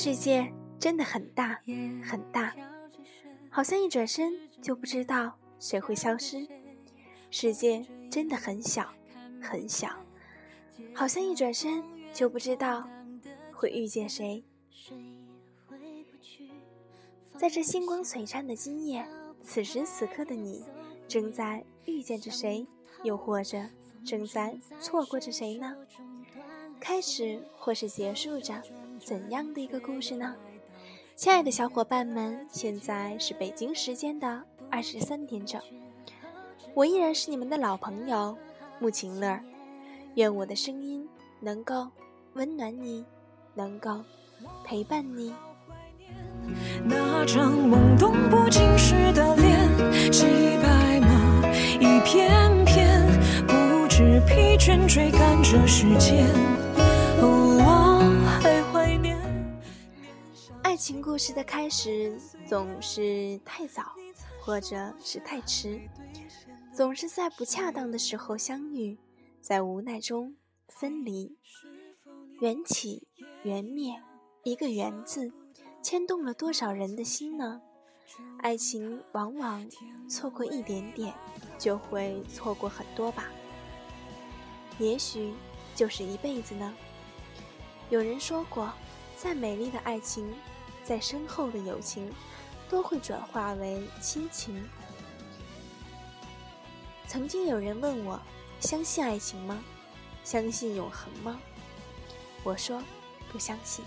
世界真的很大很大，好像一转身就不知道谁会消失。世界真的很小很小，好像一转身就不知道会遇见谁。在这星光璀璨的今夜，此时此刻的你正在遇见着谁，又或者正在错过着谁呢？开始或是结束着怎样的一个故事呢？亲爱的小伙伴们，现在是北京时间的23点整，我依然是你们的老朋友穆晴乐。愿我的声音能够温暖你，能够陪伴你。那张懵懂不经事的脸，几百码一片片，不知疲倦追赶着时间，我还怀念。爱情故事的开始总是太早，或者是太迟，总是在不恰当的时候相遇，在无奈中分离。缘起缘灭，一个缘字牵动了多少人的心呢？爱情往往错过一点点就会错过很多吧，也许就是一辈子呢。有人说过，再美丽的爱情，再深厚的友情，都会转化为亲情。曾经有人问我，相信爱情吗？相信永恒吗？我说不相信。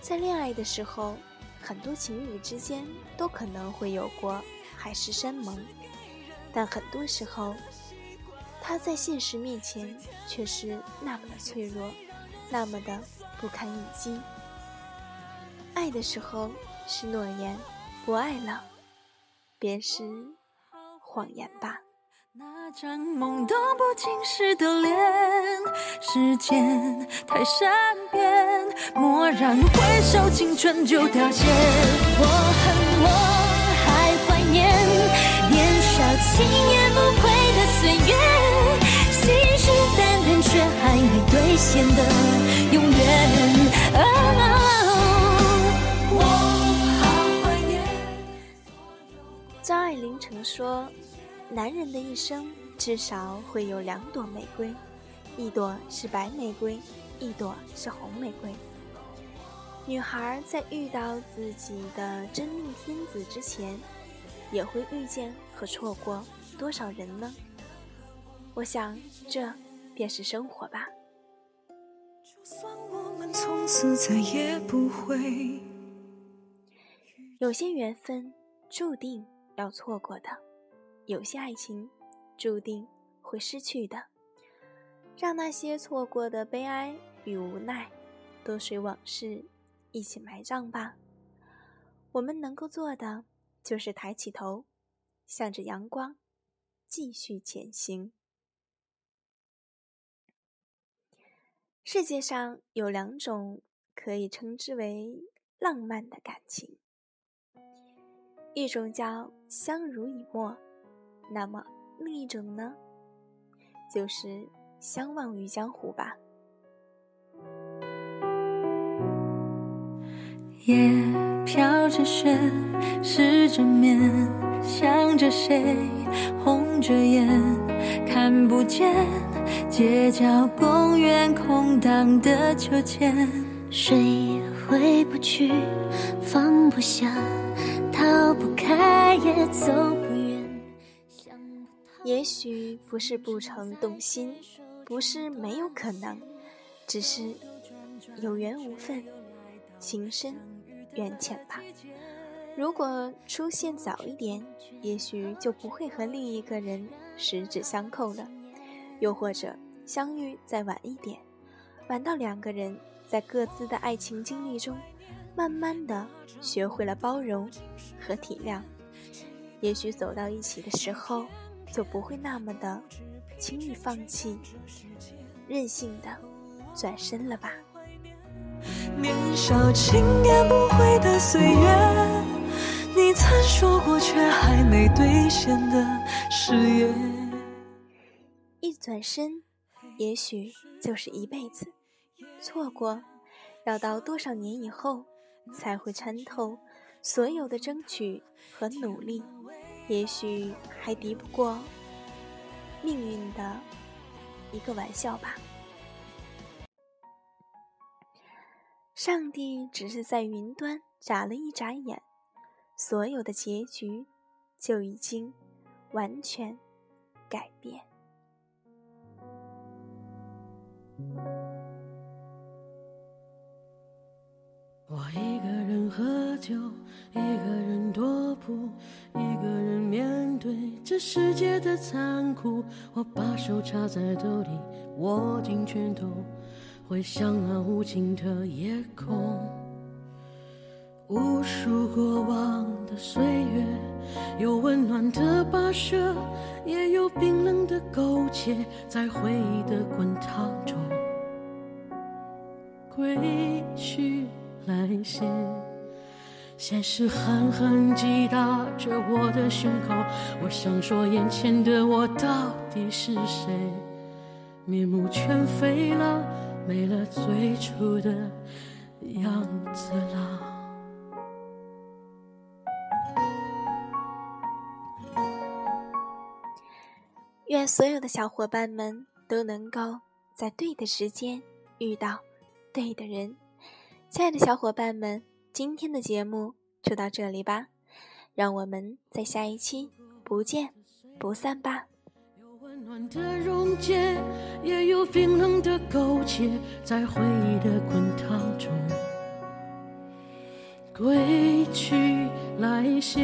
在恋爱的时候，很多情侣之间都可能会有过海誓山盟，但很多时候它在现实面前却是那么的脆弱，那么的不堪一击。爱的时候是诺言，不爱了便是谎言吧。那张懵懂不经事的脸，时间太善变，蓦然回首，青春就凋谢。我恨我还怀念年少轻言不悔的岁月，信誓旦旦却还没兑现的永远。我好怀念。张爱玲曾说，男人的一生至少会有2朵玫瑰，一朵是白玫瑰，一朵是红玫瑰。女孩在遇到自己的真命天子之前，也会遇见和错过多少人呢？我想这便是生活吧。就算我们从此再也不会，有些缘分注定要错过的，有些爱情注定会失去的，让那些错过的悲哀与无奈都随往事一起埋葬吧。我们能够做的就是抬起头，向着阳光继续前行。世界上有2种可以称之为浪漫的感情，一种叫相濡以沫，那么另一种呢，就是相忘于江湖吧。夜飘着雪，湿着面，想着谁，红着眼，看不见街角公园空荡的秋千。谁回不去，放不下，逃不开，也走不。也许不是不曾动心，不是没有可能，只是有缘无分，情深缘浅吧。如果出现早一点，也许就不会和另一个人十指相扣了，又或者相遇再晚一点，晚到2个人在各自的爱情经历中慢慢的学会了包容和体谅，也许走到一起的时候就不会那么的轻易放弃，任性的转身了吧。年少轻言不悔的岁月，你曾说过却还没兑现的誓言。一转身也许就是一辈子，错过要到多少年以后才会参透，所有的争取和努力，也许还敌不过命运的一个玩笑吧。上帝只是在云端眨了一眨眼，所有的结局就已经完全改变。我一个人喝酒，一个人踱步，一个人面对这世界的残酷。我把手插在兜里，握紧拳头，回想那无尽的夜空。无数过往的岁月，有温暖的跋涉，也有冰冷的苟且，在回忆的滚烫中归去来兮。现实狠狠击打着我的胸口，我想说眼前的我到底是谁，面目全非了，没了最初的样子了。愿所有的小伙伴们都能够在对的时间遇到对的人。亲爱的小伙伴们，今天的节目就到这里吧，让我们在下一期不见不散吧。有温暖的溶解，也有冰冷的苟且，在回忆的滚烫中归去来兮。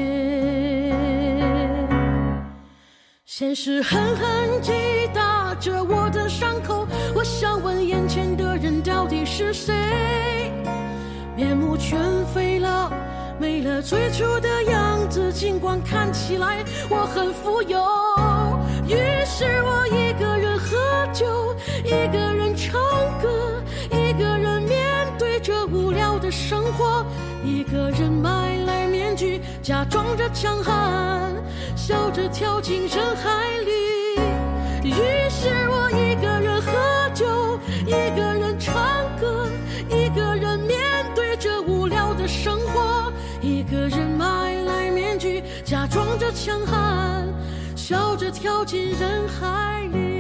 现实狠狠击打着我的伤口，我想问眼前的人到底是谁，面目全非了，没了最初的样子。尽管看起来我很富有，于是我一个人喝酒，一个人唱歌，一个人面对着无聊的生活，一个人买来面具，假装着强悍，笑着跳进人海里。于是我一个人喝酒，一个人唱歌，一个人面对着无聊的生活，一个人买来面具，假装着强悍，笑着跳进人海里。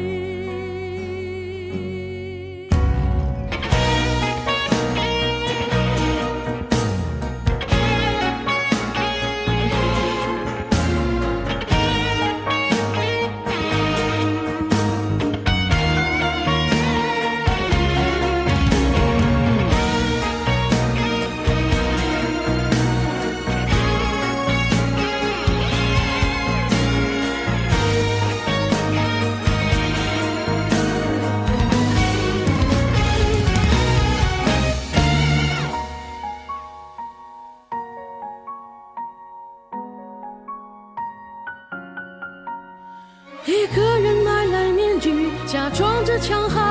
一个人买来面具，假装着强悍，